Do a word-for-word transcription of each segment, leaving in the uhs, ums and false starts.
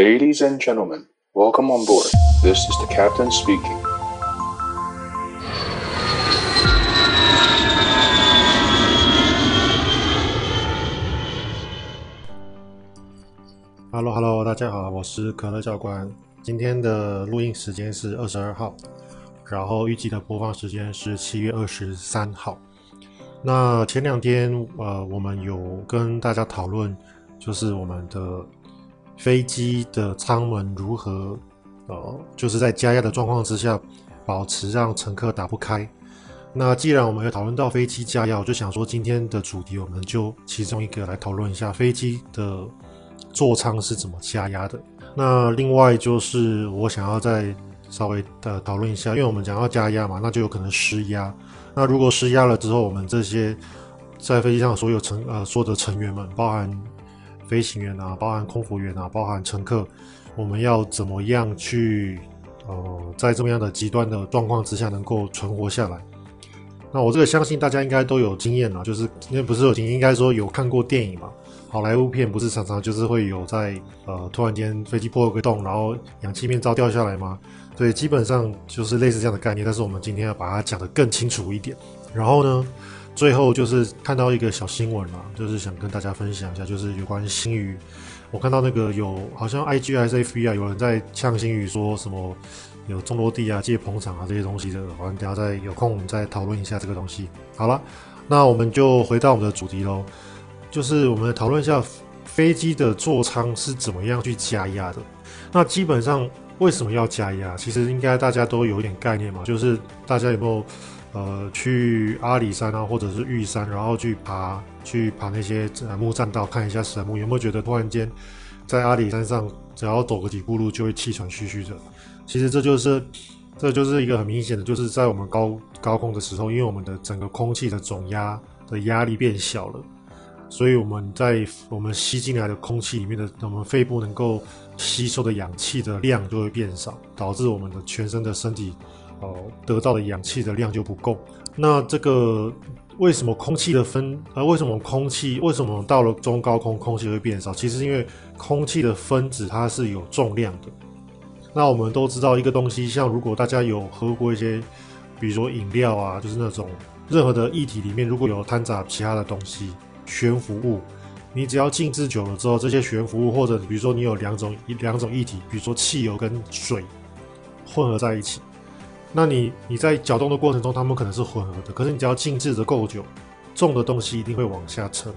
Ladies and gentlemen, welcome on board. This is the captain speaking. Hello, Hello， 大家好，我是可乐教官。今天的录音时间是二十二号，然后预计的播放时间是七月二十三号。那前两天呃，我们有跟大家讨论，就是我们的飞机的舱门如何，呃，就是在加压的状况之下，保持让乘客打不开。那既然我们有讨论到飞机加压，我就想说今天的主题，我们就其中一个来讨论一下飞机的座舱是怎么加压的。那另外就是我想要再稍微的讨论一下，因为我们讲要加压嘛，那就有可能失压。那如果失压了之后，我们这些在飞机上所有成呃所有的成员们，包含飞行员啊，包含空服员啊，包含乘客，我们要怎么样去呃在这么样的极端的状况之下能够存活下来？那我这个相信大家应该都有经验啦，就是因为不是有经验，应该说有看过电影嘛。好莱坞片不是常常就是会有在呃突然间飞机破了个洞，然后氧气面罩掉下来吗？对，基本上就是类似这样的概念，但是我们今天要把它讲得更清楚一点。然后呢，最后就是看到一个小新闻啦，就是想跟大家分享一下，就是有关星宇。我看到那个有好像 I G 还是 F B 啊，有人在呛星宇说什么有中落地啊、借捧场啊这些东西的，好像等一下再有空我们再讨论一下这个东西。好了，那我们就回到我们的主题咯，就是我们讨论一下飞机的座舱是怎么样去加压的。那基本上为什么要加压？其实应该大家都有一点概念嘛，就是大家有没有呃去阿里山啊，或者是玉山，然后去爬去爬那些木栈道，看一下神木，有没有觉得突然间在阿里山上只要走个几步路就会气喘吁吁的？其实这就是这就是一个很明显的，就是在我们高高空的时候，因为我们的整个空气的总压的压力变小了。所以我们在我们吸进来的空气里面的，我们肺部能够吸收的氧气的量就会变少，导致我们的全身的身体呃得到的氧气的量就不够。那这个为什么空气的分呃为什么空气为什么到了中高空空气会变少？其实因为空气的分子它是有重量的。那我们都知道一个东西，像如果大家有喝过一些，比如说饮料啊，就是那种任何的液体里面如果有掺杂其他的东西。悬浮物，你只要静置久了之后，这些悬浮物，或者比如说你有两种两种液体，比如说汽油跟水混合在一起，那你你在搅动的过程中，它们可能是混合的，可是你只要静置的够久，重的东西一定会往下沉。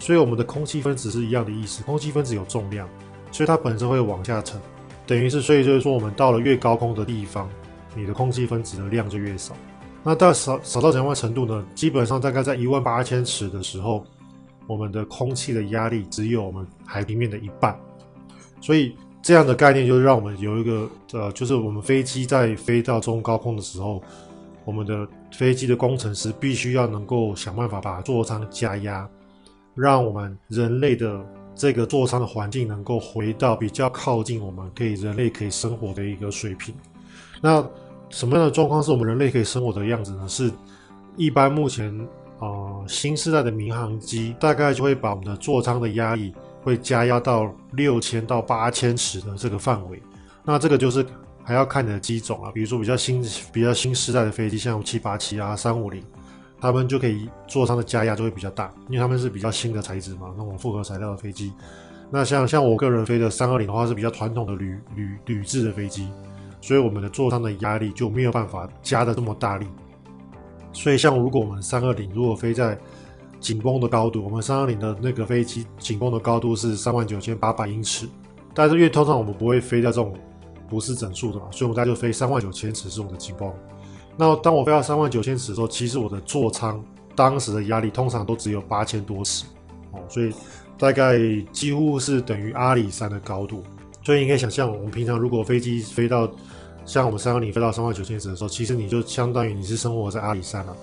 所以我们的空气分子是一样的意思，空气分子有重量，所以它本身会往下沉，等于是所以就是说，我们到了越高空的地方，你的空气分子的量就越少。那到少少到怎样的程度呢？基本上大概在一万八千尺的时候，我们的空气的压力只有我们海平面的一半，所以这样的概念就是让我们有一个呃，就是我们飞机在飞到中高空的时候，我们的飞机的工程师必须要能够想办法把座舱加压，让我们人类的这个座舱的环境能够回到比较靠近我们可以人类可以生活的一个水平。那什么样的状况是我们人类可以生活的样子呢？是一般目前呃新世代的民航机大概就会把我们的座舱的压力会加压到六千到八千尺的这个范围。那这个就是还要看你的机种啊，比如说比较新比较新世代的飞机，像七八七啊、三五零，他们就可以座舱的加压就会比较大，因为他们是比较新的材质嘛，那种复合材料的飞机。那像像我个人飞的三二零的话是比较传统的铝铝铝制的飞机。所以我们的座舱的压力就没有办法加的这么大力，所以像如果我们三二零如果飞在紧绷的高度，我们三二零的那个飞机紧绷的高度是三万九千八百英尺，但是因为通常我们不会飞在这种不是整数的嘛，所以我们大概就飞三万九千尺是我们的紧绷。那当我飞到三万九千尺的时候，其实我的座舱当时的压力通常都只有八千多尺、哦、所以大概几乎是等于阿里山的高度。所以你可以想象，我们平常如果飞机飞到像我们三二零飞到三万九千尺的时候，其实你就相当于你是生活在阿里山了、啊。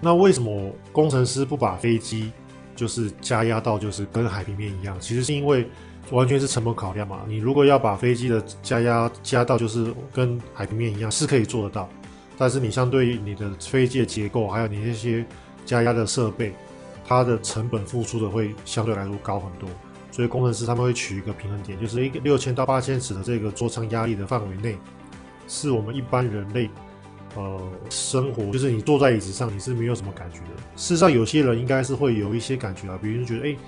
那为什么工程师不把飞机就是加压到就是跟海平面一样？其实是因为完全是成本考量嘛。你如果要把飞机的加压加到就是跟海平面一样，是可以做得到，但是你相对于你的飞机的结构，还有你那些加压的设备，它的成本付出的会相对来说高很多。所以工程师他们会取一个平衡点，就是一个六千到八千尺的这个桌撑压力的范围内，是我们一般人类呃生活，就是你坐在椅子上你是没有什么感觉的。事实上有些人应该是会有一些感觉啊，比如觉得哎、欸、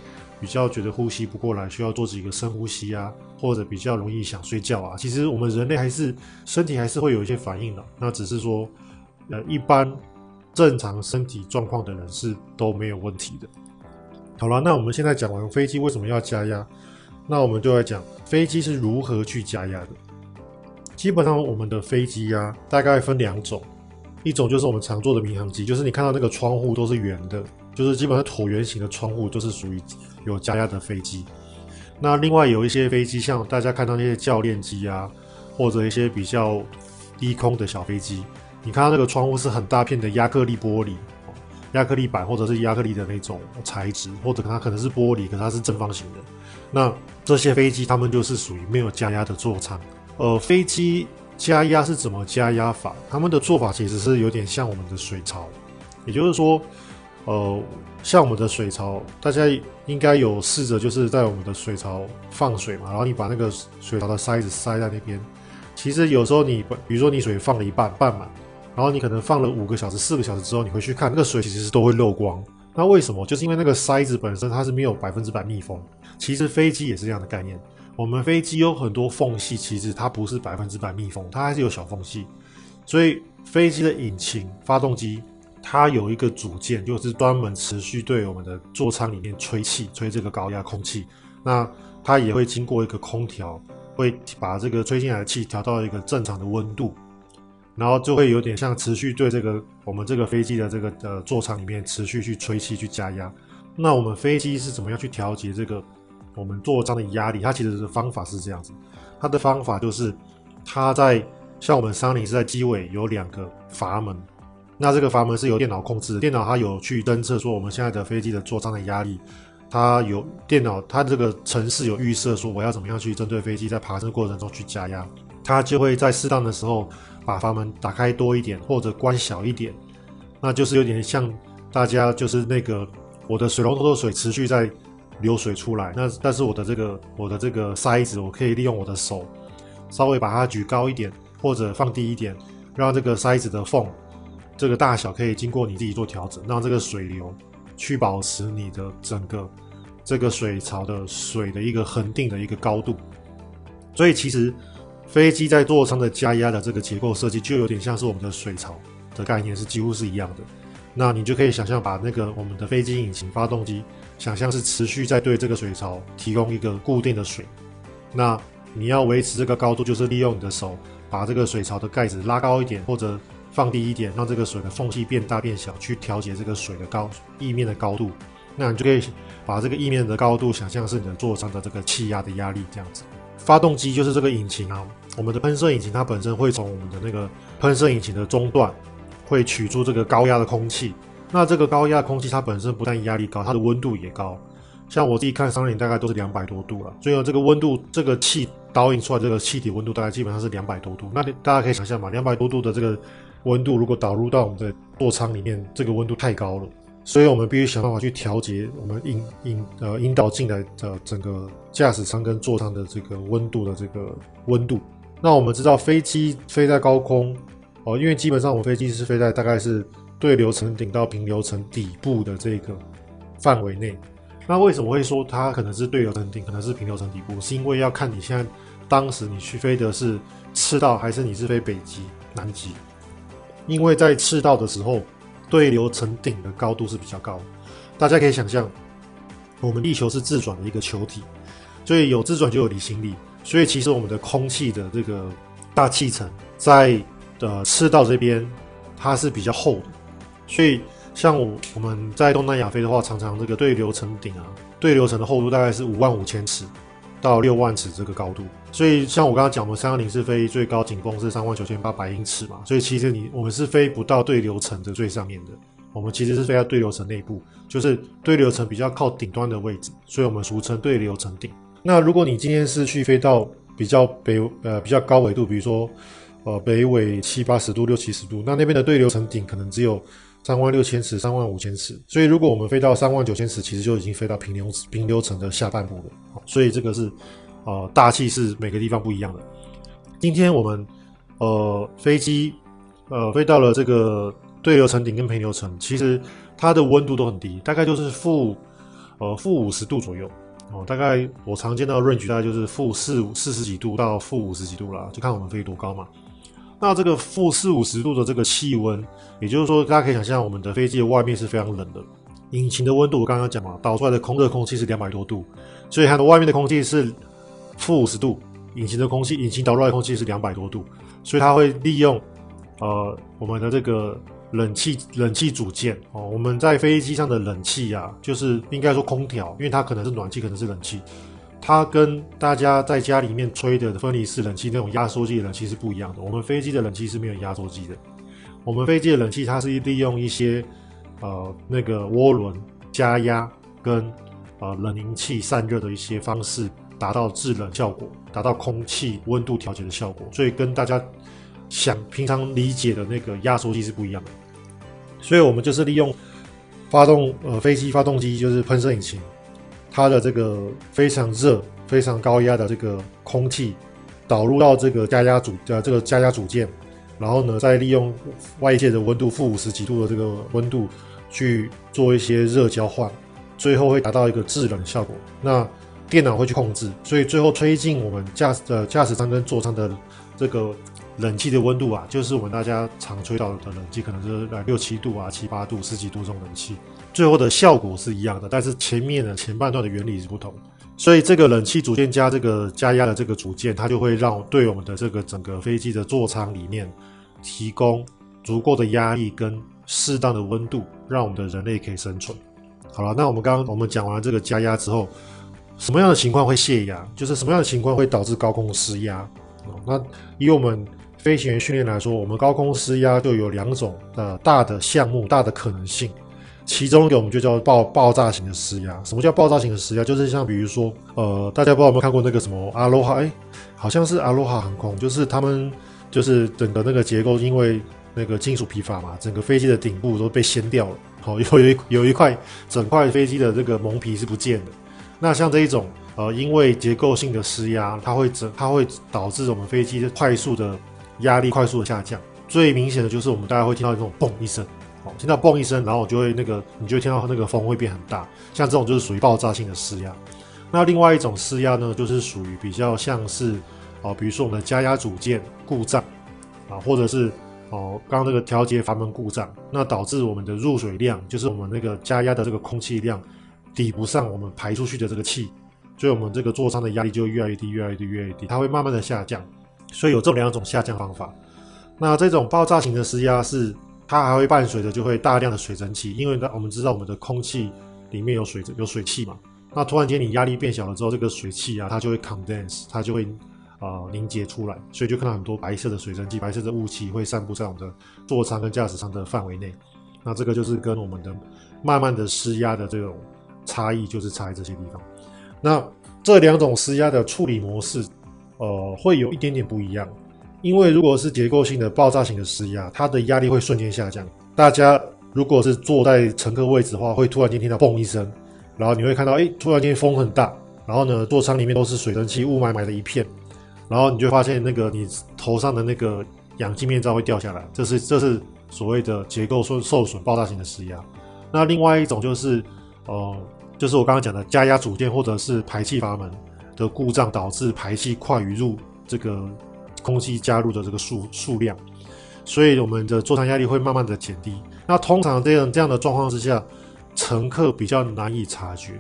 比较觉得呼吸不过来，需要做几个深呼吸啊，或者比较容易想睡觉啊。其实我们人类还是身体还是会有一些反应的、啊，那只是说呃一般正常身体状况的人是都没有问题的。好了，那我们现在讲完飞机为什么要加压，那我们就来讲飞机是如何去加压的。基本上我们的飞机啊，大概分两种，一种就是我们常做的民航机，就是你看到那个窗户都是圆的，就是基本上椭圆形的窗户，就是属于有加压的飞机。那另外有一些飞机，像大家看到那些教练机啊，或者一些比较低空的小飞机，你看到那个窗户是很大片的亚克力玻璃。亚克力板或者是亚克力的那种材质，或者它可能是玻璃，可是它是正方形的。那这些飞机它们就是属于没有加压的座舱。呃，飞机加压是怎么加压法？他们的做法其实是有点像我们的水槽，也就是说，呃，像我们的水槽，大家应该有试着就是在我们的水槽放水嘛，然后你把那个水槽的塞子塞在那边。其实有时候你比如说你水放了一半，半满。然后你可能放了五个小时、四个小时之后，你回去看那个水其实都会漏光。那为什么？就是因为那个塞子本身它是没有百分之百密封。其实飞机也是这样的概念。我们飞机有很多缝隙，其实它不是百分之百密封，它还是有小缝隙。所以飞机的引擎、发动机，它有一个组件，就是专门持续对我们的座舱里面吹气，吹这个高压空气。那它也会经过一个空调，会把这个吹进来的气调到一个正常的温度。然后就会有点像持续对这个我们这个飞机的这个呃座舱里面持续去吹气去加压。那我们飞机是怎么样去调节这个我们座舱的压力？它其实的方法是这样子，它的方法就是它在像我们三菱是在机尾有两个阀门，那这个阀门是由电脑控制的，电脑它有去侦测说我们现在的飞机的座舱的压力，它有电脑它这个程式有预设说我要怎么样去针对飞机在爬升过程中去加压，它就会在适当的时候。把阀门打开多一点或者关小一点，那就是有点像大家就是那个我的水龙头的水持续在流水出来，那但是我的这个我的这个塞子我可以利用我的手稍微把它举高一点或者放低一点，让这个塞子的缝这个大小可以经过你自己做调整，让这个水流去保持你的整个这个水槽的水的一个恒定的一个高度。所以其实飞机在座舱的加压的这个结构设计就有点像是我们的水槽的概念，是几乎是一样的。那你就可以想象把那个我们的飞机引擎发动机想象是持续在对这个水槽提供一个固定的水，那你要维持这个高度就是利用你的手把这个水槽的盖子拉高一点或者放低一点，让这个水的缝隙变大变小去调节这个水的高液面的高度，那你就可以把这个液面的高度想象是你的座舱的这个气压的压力这样子。发动机就是这个引擎啊，我们的喷射引擎它本身会从我们的那个喷射引擎的中段会取出这个高压的空气，那这个高压空气它本身不但压力高，它的温度也高，像我自己看三菱大概都是两百多度了，所以这个温度这个气导引出来这个气体温度大概基本上是两百多度，那大家可以想象嘛，两百多度的这个温度如果导入到我们的座舱里面，这个温度太高了，所以我们必须想办法去调节我们引引呃引导进来的整个驾驶舱跟座舱的这个温度的这个温度。那我们知道飞机飞在高空哦，因为基本上我们飞机是飞在大概是对流层顶到平流层底部的这个范围内。那为什么会说它可能是对流层顶，可能是平流层底部？是因为要看你现在当时你去飞的是赤道，还是你是飞北极、南极？因为在赤道的时候。对流层顶的高度是比较高，大家可以想象，我们地球是自转的一个球体，所以有自转就有离心力，所以其实我们的空气的这个大气层在呃赤道这边它是比较厚的，所以像我我们在东南亚飞的话，常常这个对流层顶啊，对流层的厚度大概是五万五千尺到六万尺这个高度，所以像我刚刚讲，我们三二零是飞最高紧绷是三万九千八百英尺嘛，所以其实你我们是飞不到对流层的最上面的，我们其实是飞在对流层内部，就是对流层比较靠顶端的位置，所以我们俗称对流层顶。那如果你今天是去飞到比较北呃比较高纬度，比如说呃北纬七八十度、六七十度，那那边的对流层顶可能只有三万六千尺、三万五千尺，所以如果我们飞到三万九千尺，其实就已经飞到平流平流层的下半部了。所以这个是呃大气是每个地方不一样的。今天我们呃飞机呃飞到了这个对流层顶跟平流层，其实它的温度都很低，大概就是负呃负五十度左右。哦，大概我常见到的 range 大概就是负四十几度到负五十几度啦，就看我们飞多高嘛。那这个负四五十度的这个气温，也就是说，大家可以想象我们的飞机的外面是非常冷的，引擎的温度我刚刚讲嘛，导出来的空热空气是两百多度，所以它的外面的空气是负五十度，引擎的空气，引擎导出来的空气是两百多度，所以它会利用呃我们的这个冷气冷气组件哦，我们在飞机上的冷气啊，就是应该说空调，因为它可能是暖气，可能是冷气。它跟大家在家里面吹的分离式冷气那种压缩机的冷气是不一样的。我们飞机的冷气是没有压缩机的，我们飞机的冷气它是利用一些呃那个涡轮加压跟呃冷凝器散热的一些方式，达到制冷效果，达到空气温度调节的效果。所以跟大家想平常理解的那个压缩机是不一样的。所以我们就是利用发动呃飞机发动机就是喷射引擎。它的这个非常热、非常高压的这个空气导入到这个加压组呃这个加压组件，然后呢，再利用外界的温度负五十几度的这个温度去做一些热交换，最后会达到一个制冷的效果。那电脑会去控制，所以最后推进我们驾呃驾驶舱跟座舱的这个冷气的温度啊，就是我们大家常吹到的冷气，可能是六七度啊、七八度、十几度这种冷气。最后的效果是一样的，但是前面的前半段的原理是不同，所以这个冷气组件加这个加压的这个组件，它就会让对我们的这个整个飞机的座舱里面提供足够的压力跟适当的温度，让我们的人类可以生存。好了，那我们刚刚我们讲完这个加压之后，什么样的情况会泄压？就是什么样的情况会导致高空失压？那以我们飞行员训练来说，我们高空失压就有两种呃大的项目、大的可能性。其中一个我们就叫爆爆炸型的施压。什么叫爆炸型的施压？就是像比如说，呃，大家不知道有没有看过那个什么阿罗哈？哎，好像是阿罗哈航空，就是他们就是整个那个结构，因为那个金属疲乏嘛，整个飞机的顶部都被掀掉了。好、哦，有有一有一块整块飞机的这个蒙皮是不见的。那像这一种呃，因为结构性的施压，它会整它会导致我们飞机的快速的压力快速的下降。最明显的就是我们大家会听到那种嘣一声。听到嘣一声，然后我就会那个，你就会听到那个风会变很大，像这种就是属于爆炸性的施压。那另外一种施压呢，就是属于比较像是啊、呃，比如说我们的加压组件故障啊，或者是哦、呃，刚刚那个调节阀门故障，那导致我们的入水量，就是我们那个加压的这个空气量抵不上我们排出去的这个气，所以我们这个座舱的压力就越来越低，越来越低，越来越低，它会慢慢的下降。所以有这两种下降方法。那这种爆炸型的施压是，它还会伴随着就会大量的水蒸气，因为我们知道我们的空气里面有水有水汽嘛。那突然间你压力变小了之后，这个水汽啊，它就会 condense， 它就会啊、呃、凝结出来，所以就看到很多白色的水蒸气、白色的雾气会散布在我们的座舱跟驾驶舱的范围内。那这个就是跟我们的慢慢的施压的这种差异，就是差在这些地方。那这两种施压的处理模式，呃，会有一点点不一样。因为如果是结构性的爆炸型的施压，它的压力会瞬间下降。大家如果是坐在乘客位置的话，会突然间听到砰一声，然后你会看到，哎，突然间风很大，然后呢，座舱里面都是水蒸气，雾霾霾的一片，然后你就发现那个你头上的那个氧气面罩会掉下来，这是这是所谓的结构受损爆炸型的施压。那另外一种就是，呃，就是我刚刚讲的加压组件或者是排气阀门的故障导致排气快于入这个空气加入的这个数数量，所以我们的座舱压力会慢慢的减低。那通常这样这样的状况之下，乘客比较难以察觉，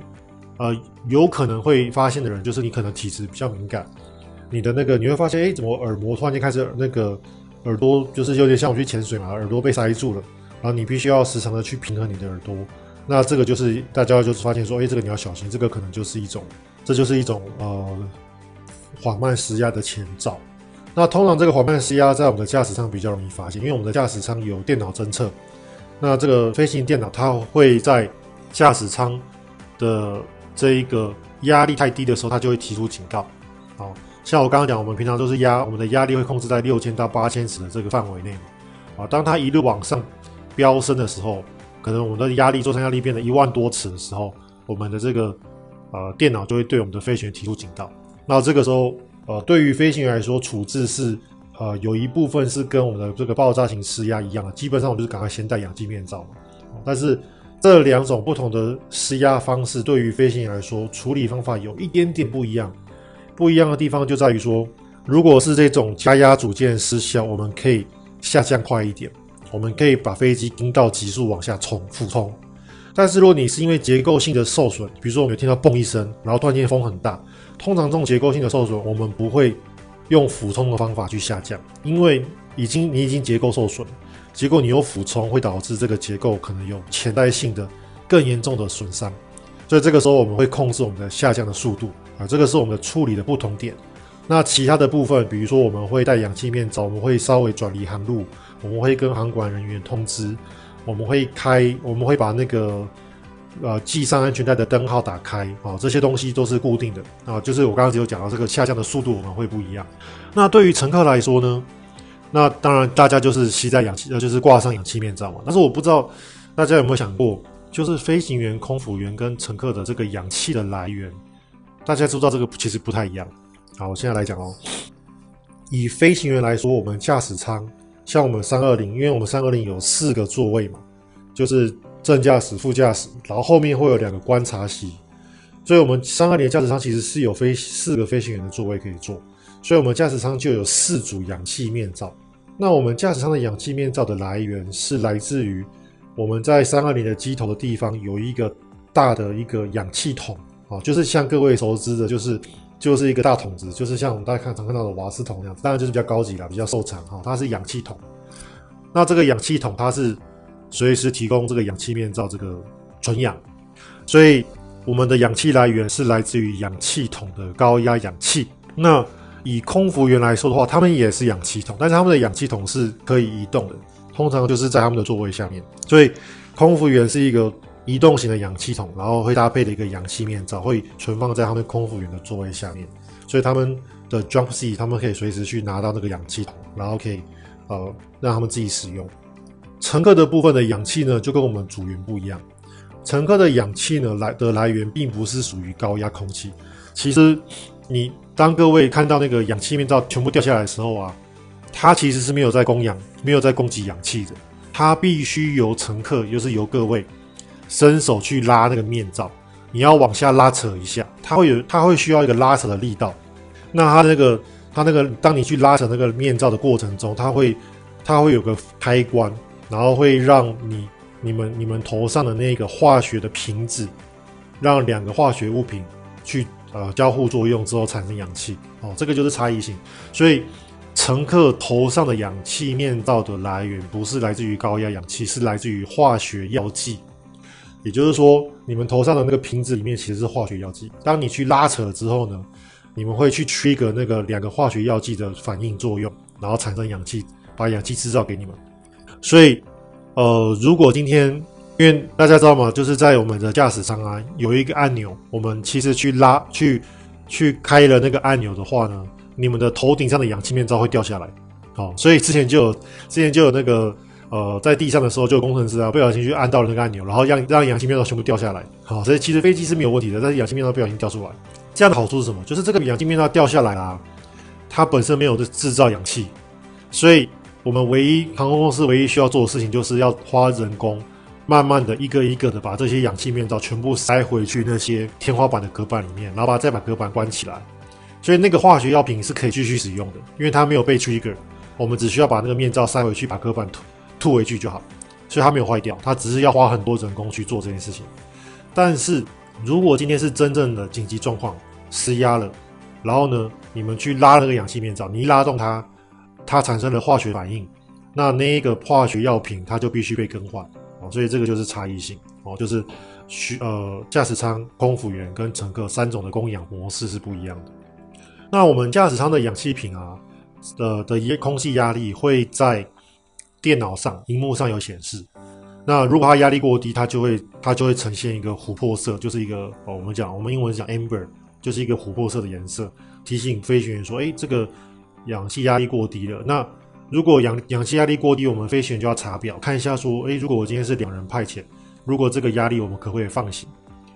呃，有可能会发现的人就是你可能体质比较敏感，你的那个你会发现，哎，怎么耳膜突然间开始那个耳朵就是有点像我去潜水嘛，耳朵被塞住了，然后你必须要时常的去平衡你的耳朵。那这个就是大家就是发现说，哎，这个你要小心，这个可能就是一种，这就是一种呃缓慢施压的前兆。那通常这个缓慢施压在我们的驾驶舱比较容易发现，因为我们的驾驶舱有电脑侦测。那这个飞行电脑它会在驾驶舱的这一个压力太低的时候，它就会提出警告。好，像我刚刚讲，我们平常都是压我们的压力会控制在六千到八千尺的这个范围内嘛。啊，当它一路往上飙升的时候，可能我们的压力作战压力变成一万多尺的时候，我们的这个呃电脑就会对我们的飞行员提出警告。那这个时候，呃，对于飞行员来说，处置是呃有一部分是跟我们的这个爆炸型施压一样的，基本上我们就是赶快先戴氧气面罩嘛。但是这两种不同的施压方式，对于飞行员来说，处理方法有一点点不一样。不一样的地方就在于说，如果是这种加压组件失效，我们可以下降快一点，我们可以把飞机盯到极速往下冲，俯冲。但是如果你是因为结构性的受损，比如说我们有听到蹦一声，然后突然间风很大，通常这种结构性的受损，我们不会用俯冲的方法去下降，因为已经你已经结构受损了，结果你有俯冲会导致这个结构可能有潜在性的更严重的损伤，所以这个时候我们会控制我们的下降的速度啊，这个是我们的处理的不同点。那其他的部分，比如说我们会戴氧气面罩，我们会稍微转离航路，我们会跟航管人员通知，我们会开，我们会把那个呃系上安全带的灯号打开啊、哦，这些东西都是固定的啊，就是我刚刚只有讲到这个下降的速度我们会不一样。那对于乘客来说呢？那当然，大家就是吸在氧气，呃，就是挂上氧气面罩嘛。但是我不知道大家有没有想过，就是飞行员、空服员跟乘客的这个氧气的来源，大家知道这个其实不太一样。好，我现在来讲哦。以飞行员来说，我们驾驶舱像我们三二零，因为我们三二零有四个座位嘛，就是正驾驶、副驾驶，然后后面会有两个观察席，所以我们三二零的驾驶舱其实是有飞四个飞行员的座位可以坐，所以我们驾驶舱就有四组氧气面罩。那我们驾驶舱的氧气面罩的来源是来自于我们在三二零的机头的地方有一个大的一个氧气筒啊，就是像各位熟知的，就是就是一个大桶子，就是像我们大家常看到的瓦斯桶那样子，当然就是比较高级啦，比较瘦长哈、哦，它是氧气筒。那这个氧气筒它是随时提供这个氧气面罩这个纯氧，所以我们的氧气来源是来自于氧气筒的高压氧气。那以空服员来说的话，他们也是氧气筒，但是他们的氧气筒是可以移动的，通常就是在他们的座位下面，所以空服员是一个移动型的氧气筒，然后会搭配的一个氧气面罩，会存放在他们空服员的座位下面，所以他们的 jump seat 他们可以随时去拿到那个氧气筒，然后可以呃让他们自己使用。乘客的部分的氧气呢，就跟我们组员不一样，乘客的氧气呢来的来源并不是属于高压空气，其实你当各位看到那个氧气面罩全部掉下来的时候啊，它其实是没有在供氧，没有在供给氧气的，它必须由乘客，就是由各位伸手去拉那个面罩，你要往下拉扯一下，它会有，它会需要一个拉扯的力道。那它那个，它那个，当你去拉扯那个面罩的过程中，它会，它会有个开关，然后会让你、你们、你们头上的那个化学的瓶子，让两个化学物品去。呃，交互作用之后产生氧气哦，这个就是差异性。所以，乘客头上的氧气面罩的来源不是来自于高压氧气，是来自于化学药剂。也就是说，你们头上的那个瓶子里面其实是化学药剂。当你去拉扯之后呢，你们会去 trigger 那个两个化学药剂的反应作用，然后产生氧气，把氧气制造给你们。所以，呃，如果今天因为大家知道吗？就是在我们的驾驶舱啊，有一个按钮，我们其实去拉、去、去开了那个按钮的话呢，你们的头顶上的氧气面罩会掉下来。好、哦，所以之前就有、之前就有那个呃，在地上的时候，就有工程师啊，不小心去按到了那个按钮，然后让让氧气面罩全部掉下来。好、哦，所以其实飞机是没有问题的，但是氧气面罩不小心掉出来，这样的好处是什么？就是这个氧气面罩掉下来啊，它本身没有制造氧气，所以我们唯一航空公司唯一需要做的事情，就是要花人工。慢慢的一个一个的把这些氧气面罩全部塞回去那些天花板的隔板里面，然后把再把隔板关起来，所以那个化学药品是可以继续使用的，因为它没有被 trigger， 我们只需要把那个面罩塞回去，把隔板吐吐回去就好，所以它没有坏掉，它只是要花很多人工去做这件事情。但是如果今天是真正的紧急状况，施压了，然后呢，你们去拉那个氧气面罩，你一拉动它，它产生了化学反应，那那一个化学药品它就必须被更换。所以这个就是差异性哦，就是呃驾驶舱、空服员跟乘客三种的供氧模式是不一样的。那我们驾驶舱的氧气瓶啊，呃的空气压力会在电脑上、荧幕上有显示。那如果它压力过低，它就会它就会呈现一个琥珀色，就是一个哦我们讲我们英文讲 amber， 就是一个琥珀色的颜色，提醒飞行员说，哎，这个氧气压力过低了。那如果氧氧气压力过低，我们飞行员就要查表看一下说，诶，如果我今天是两人派遣，如果这个压力我们可不可以放行？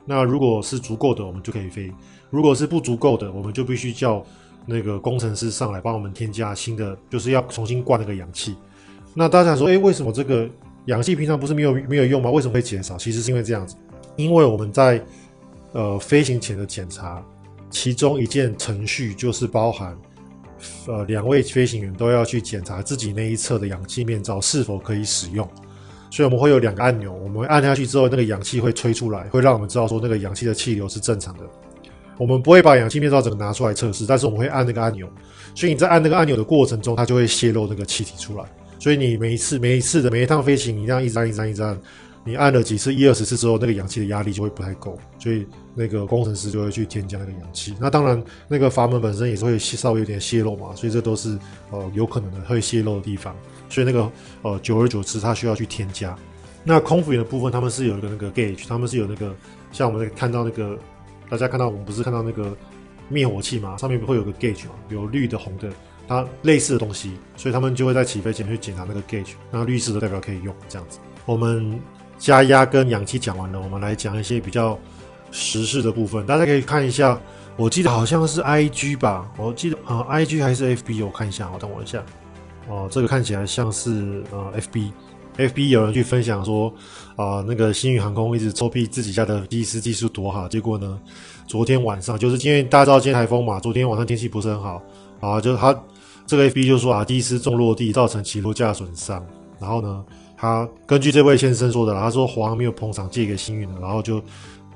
那如果是足够的，我们就可以飞；如果是不足够的，我们就必须叫那个工程师上来帮我们添加新的，就是要重新灌那个氧气。那大家想说，诶，为什么这个氧气平常不是没有没有用吗？为什么会减少？其实是因为这样子，因为我们在呃飞行前的检查，其中一件程序就是包含。 呃，两位飞行员都要去检查自己那一侧的氧气面罩是否可以使用，所以我们会有两个按钮，我们按下去之后，那个氧气会吹出来，会让我们知道说那个氧气的气流是正常的。我们不会把氧气面罩整个拿出来测试，但是我们会按那个按钮，所以你在按那个按钮的过程中，它就会泄露那个气体出来。所以你每一次、每一次的每一趟飞行，你这样一直按、一直按、一直按，你按了几次，一二十次之后，那个氧气的压力就会不太够，所以。 那个工程师就会去添加那个氧气，那当然那个阀门本身也是会稍微有点泄漏嘛，所以这都是呃有可能的会泄漏的地方，所以那个呃久而久之它需要去添加。那空服员的部分他们是有一个那个 gauge， 他们是有那个像我们看到那个大家看到我们不是看到那个灭火器嘛，上面会有个 gauge 嘛，有绿的红的，它类似的东西，所以他们就会在起飞前去检查那个 gauge， 那绿色的代表可以用这样子。我们加压跟氧气讲完了，我们来讲一些比较。 时事的部分，大家可以看一下，我记得好像是 I G 吧，我记得啊、呃、，I G 还是 F B， 我看一下，我等我一下，哦、呃，这个看起来像是呃 F B，F B 有人去分享说，啊、呃，那个星宇航空一直臭屁自己家的机师技术多好，结果呢，昨天晚上就是因为大家知道今天台风嘛，昨天晚上天气不是很好，啊，就是他这个 F B 就说啊，机师重落地造成起落架损伤，然后呢，他根据这位先生说的啦，他说华航没有捧场借给星宇的，然后就。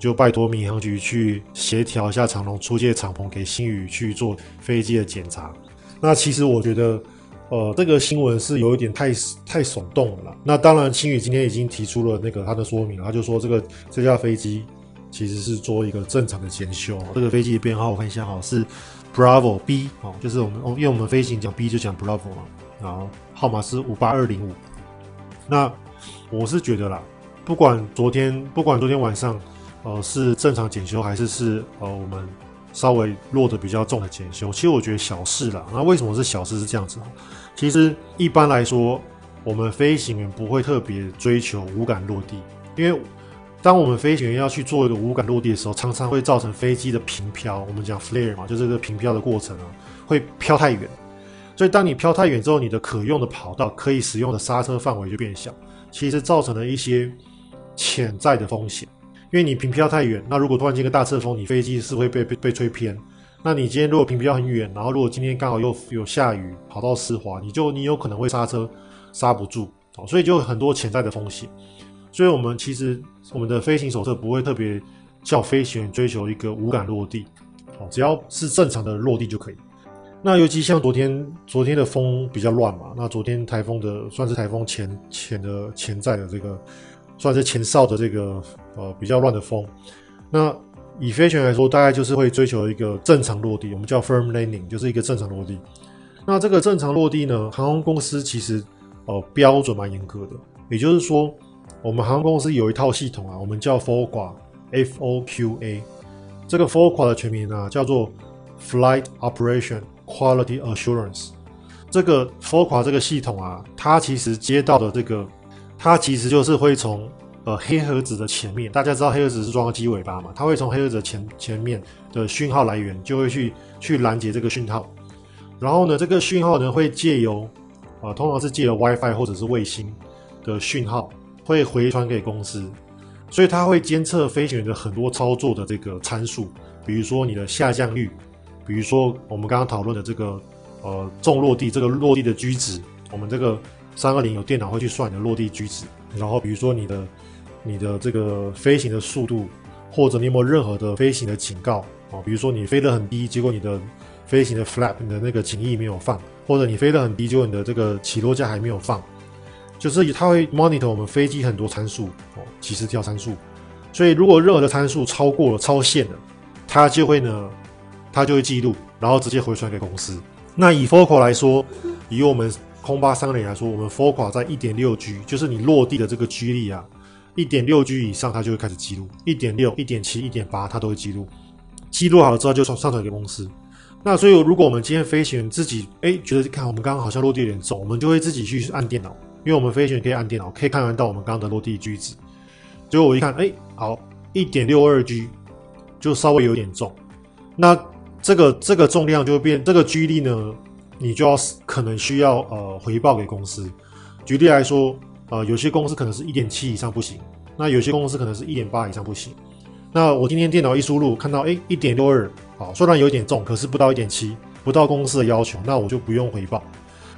就拜托民航局去协调一下长荣出借敞篷给星宇去做飞机的检查。那其实我觉得，呃，这个新闻是有一点太太耸动了啦。那当然，星宇今天已经提出了那个他的说明了，他就说这个这架飞机其实是做一个正常的检修。这个飞机的编号我看一下哈，是 Bravo B 哦，就是我们因为我们飞行讲 B 就讲 Bravo 嘛，然后号码是五八二零五。那我是觉得啦，不管昨天不管昨天晚上。 呃，是正常检修还是是呃我们稍微落得比较重的检修？其实我觉得小事啦。那为什么是小事是这样子？其实一般来说，我们飞行员不会特别追求无感落地，因为当我们飞行员要去做一个无感落地的时候，常常会造成飞机的平飘。我们讲 flare 嘛，就是这个平飘的过程啊，会飘太远。所以当你飘太远之后，你的可用的跑道、可以使用的刹车范围就变小，其实造成了一些潜在的风险。 因为你平飘太远，那如果突然间一个大侧风，你飞机是会被被被吹偏。那你今天如果平飘很远，然后如果今天刚好又有下雨，跑道湿滑，你就你有可能会刹车刹不住，好，所以就很多潜在的风险。所以我们其实我们的飞行手册不会特别叫飞行员追求一个无感落地，好，只要是正常的落地就可以。那尤其像昨天昨天的风比较乱嘛，那昨天台风的算是台风前前的潜在的这个。 算是前哨的这个呃比较乱的风，那以飞行员来说，大概就是会追求一个正常落地，我们叫 firm landing， 就是一个正常落地。那这个正常落地呢，航空公司其实呃标准蛮严格的，也就是说，我们航空公司有一套系统啊，我们叫 F O Q A， 这个 F O Q A 的全名啊叫做 Flight Operation Quality Assurance。这个 F O Q A 这个系统啊，它其实接到的这个。 它其实就是会从呃黑盒子的前面，大家知道黑盒子是装机尾巴嘛，它会从黑盒子的前前面的讯号来源，就会去去拦截这个讯号。然后呢，这个讯号呢会借由啊、呃，通常是借由 WiFi 或者是卫星的讯号，会回传给公司。所以它会监测飞行员的很多操作的这个参数，比如说你的下降率，比如说我们刚刚讨论的这个呃重落地这个落地的居值，我们这个。 三二零有电脑会去算你的落地居值，然后比如说你的、你的这个飞行的速度，或者你有没有任何的飞行的警告啊、哦？比如说你飞得很低，结果你的飞行的 flap 你的那个襟翼没有放，或者你飞得很低，结果你的这个起落架还没有放，就是它会 monitor 我们飞机很多参数哦，几十条参数。所以如果任何的参数超过了、超限了，它就会呢，它就会记录，然后直接回传给公司。那以 F O Q A 来说，以我们 空巴三零来说，我们 F O Q A 在 一点六G， 就是你落地的这个 G 力啊， 一点六G 以上它就会开始记录， 一点六、一点七、一点八它都会记录，记录好了之后就上传给公司。那所以如果我们今天飞行员自己哎、欸、觉得看我们刚刚好像落地有点重，我们就会自己去按电脑，因为我们飞行员可以按电脑，可以看得到我们刚刚的落地G值。结果我一看，哎、欸，好 ，一点六二 G 就稍微有点重。那这个这个重量就会变，这个 G 力呢，你就要可能需要呃回报给公司。举例来说，呃，有些公司可能是 一点七 以上不行，那有些公司可能是 一点八 以上不行。那我今天电脑一输入，看到哎、欸、一点六二， 好，虽然有点重，可是不到 一点七， 不到公司的要求，那我就不用回报。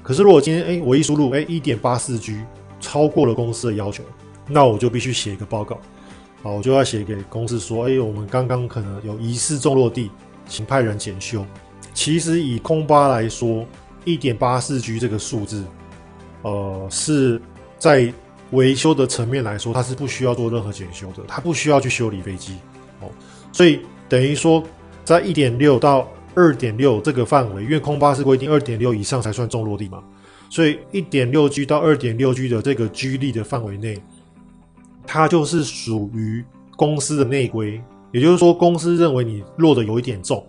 可是如果今天哎、欸、我一输入哎、欸、一点八四 G， 超过了公司的要求，那我就必须写一个报告，好，我就要写给公司说，哎、欸，我们刚刚可能有疑似重落地，请派人检修。其实以空巴来说 ，一点八四 G 这个数字，呃，是在维修的层面来说，它是不需要做任何检修的，它不需要去修理飞机，哦，所以等于说在 一点六 到 二点六 这个范围，因为空巴是规定 二点六 以上才算重落地嘛，所以 一点六 G 到 二点六 G 的这个 G 力的范围内。它就是属于公司的内规，也就是说，公司认为你落得有一点重，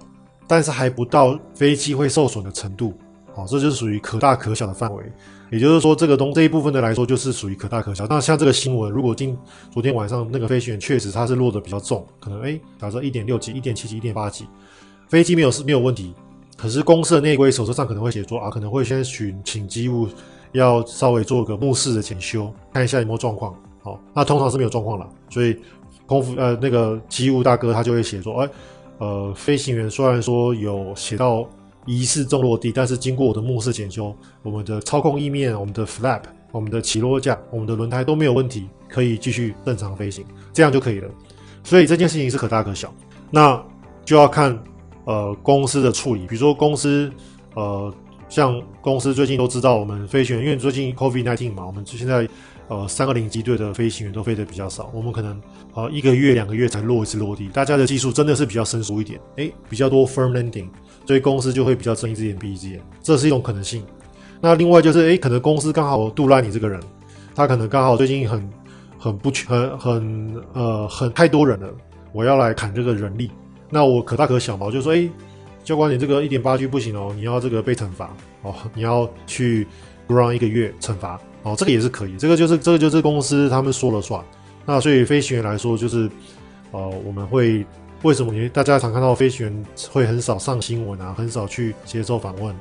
但是还不到飞机会受损的程度，好，这就是属于可大可小的范围。也就是说，这个东这一部分的来说，就是属于可大可小。那像这个新闻，如果今昨天晚上那个飞行员确实他是落得比较重，可能哎，假设 一点六 级、一点七 级、一点八 级，飞机没有没有问题，可是公司的内规手册上可能会写说啊，可能会先请请机务要稍微做个目视的检修，看一下有没有状况。好，那通常是没有状况了，所以空服呃那个机务大哥他就会写说，哎、欸，呃，飞行员虽然说有写到疑似重落地，但是经过我的目视检修，我们的操控翼面、我们的 flap、我们的起落架、我们的轮胎都没有问题，可以继续正常飞行，这样就可以了。所以这件事情是可大可小，那就要看呃公司的处理，比如说公司呃。像公司最近都知道，我们飞行员因为最近 COVID 十九 嘛，我们现在呃三二零机队的飞行员都飞得比较少，我们可能呃一个月两个月才落一次落地，大家的技术真的是比较生疏一点，哎、欸，比较多 firm landing， 所以公司就会比较睁一只眼闭一只眼，这是一种可能性。那另外就是哎、欸，可能公司刚好杜赖你这个人，他可能刚好最近很很不很很呃很太多人了，我要来砍这个人力，那我可大可小嘛，我就说哎。欸教官，你这个 一点八 G 不行哦，你要这个被惩罚哦，你要去 ground 一个月惩罚哦，这个也是可以，这个就是这个就是公司他们说了算。那所以飞行员来说，就是呃，我们会为什么大家常看到飞行员会很少上新闻啊，很少去接受访问，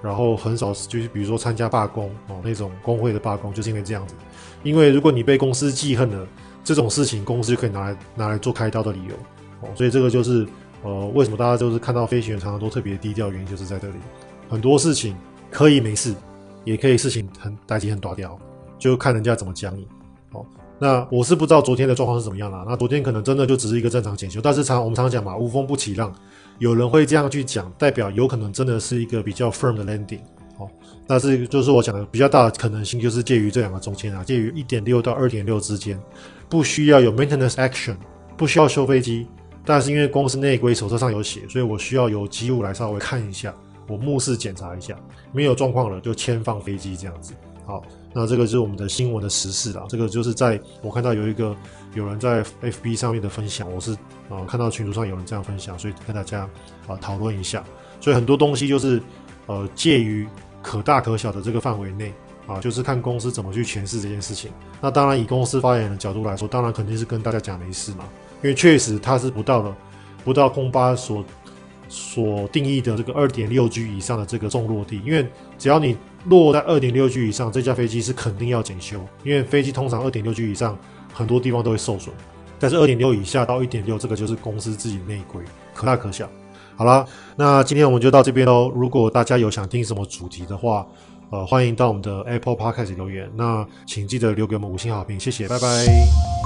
然后很少就是比如说参加罢工哦，那种工会的罢工，就是因为这样子。因为如果你被公司记恨了，这种事情公司就可以拿来拿来做开刀的理由哦，所以这个就是。呃，为什么大家就是看到飞行员常常都特别低调？原因就是在这里，很多事情可以没事，也可以事情很代际很大条，就看人家怎么讲你。好，那我是不知道昨天的状况是怎么样啦。那昨天可能真的就只是一个正常检修，但是常我们常讲嘛，无风不起浪，有人会这样去讲，代表有可能真的是一个比较 firm 的 landing。好，那是就是我讲的比较大的可能性，就是介于这两个中间啊，介于 一点六 到 二点六 之间，不需要有 maintenance action， 不需要修飞机。但是因为公司内规手册上有写，所以我需要由机务来稍微看一下，我目视检查一下，没有状况了就签放飞机这样子。好，那这个就是我们的新闻的时事啦。这个就是在我看到有一个有人在 F B 上面的分享，我是呃看到群组上有人这样分享，所以跟大家啊讨论一下。所以很多东西就是呃介于可大可小的这个范围内。啊，就是看公司怎么去诠释这件事情。那当然，以公司发言人的角度来说，当然肯定是跟大家讲没事嘛，因为确实它是不到了，不到空巴所所定义的这个 二点六 G 以上的这个重落地。因为只要你落在 二点六 G 以上，这架飞机是肯定要检修，因为飞机通常 二点六 G 以上很多地方都会受损，但是 二点六 以下到 一点六 这个就是公司自己内规，可大可小。好啦，那今天我们就到这边喽。如果大家有想听什么主题的话，呃，欢迎到我们的 Apple Podcast 留言，那请记得留给我们五星好评，谢谢，拜拜。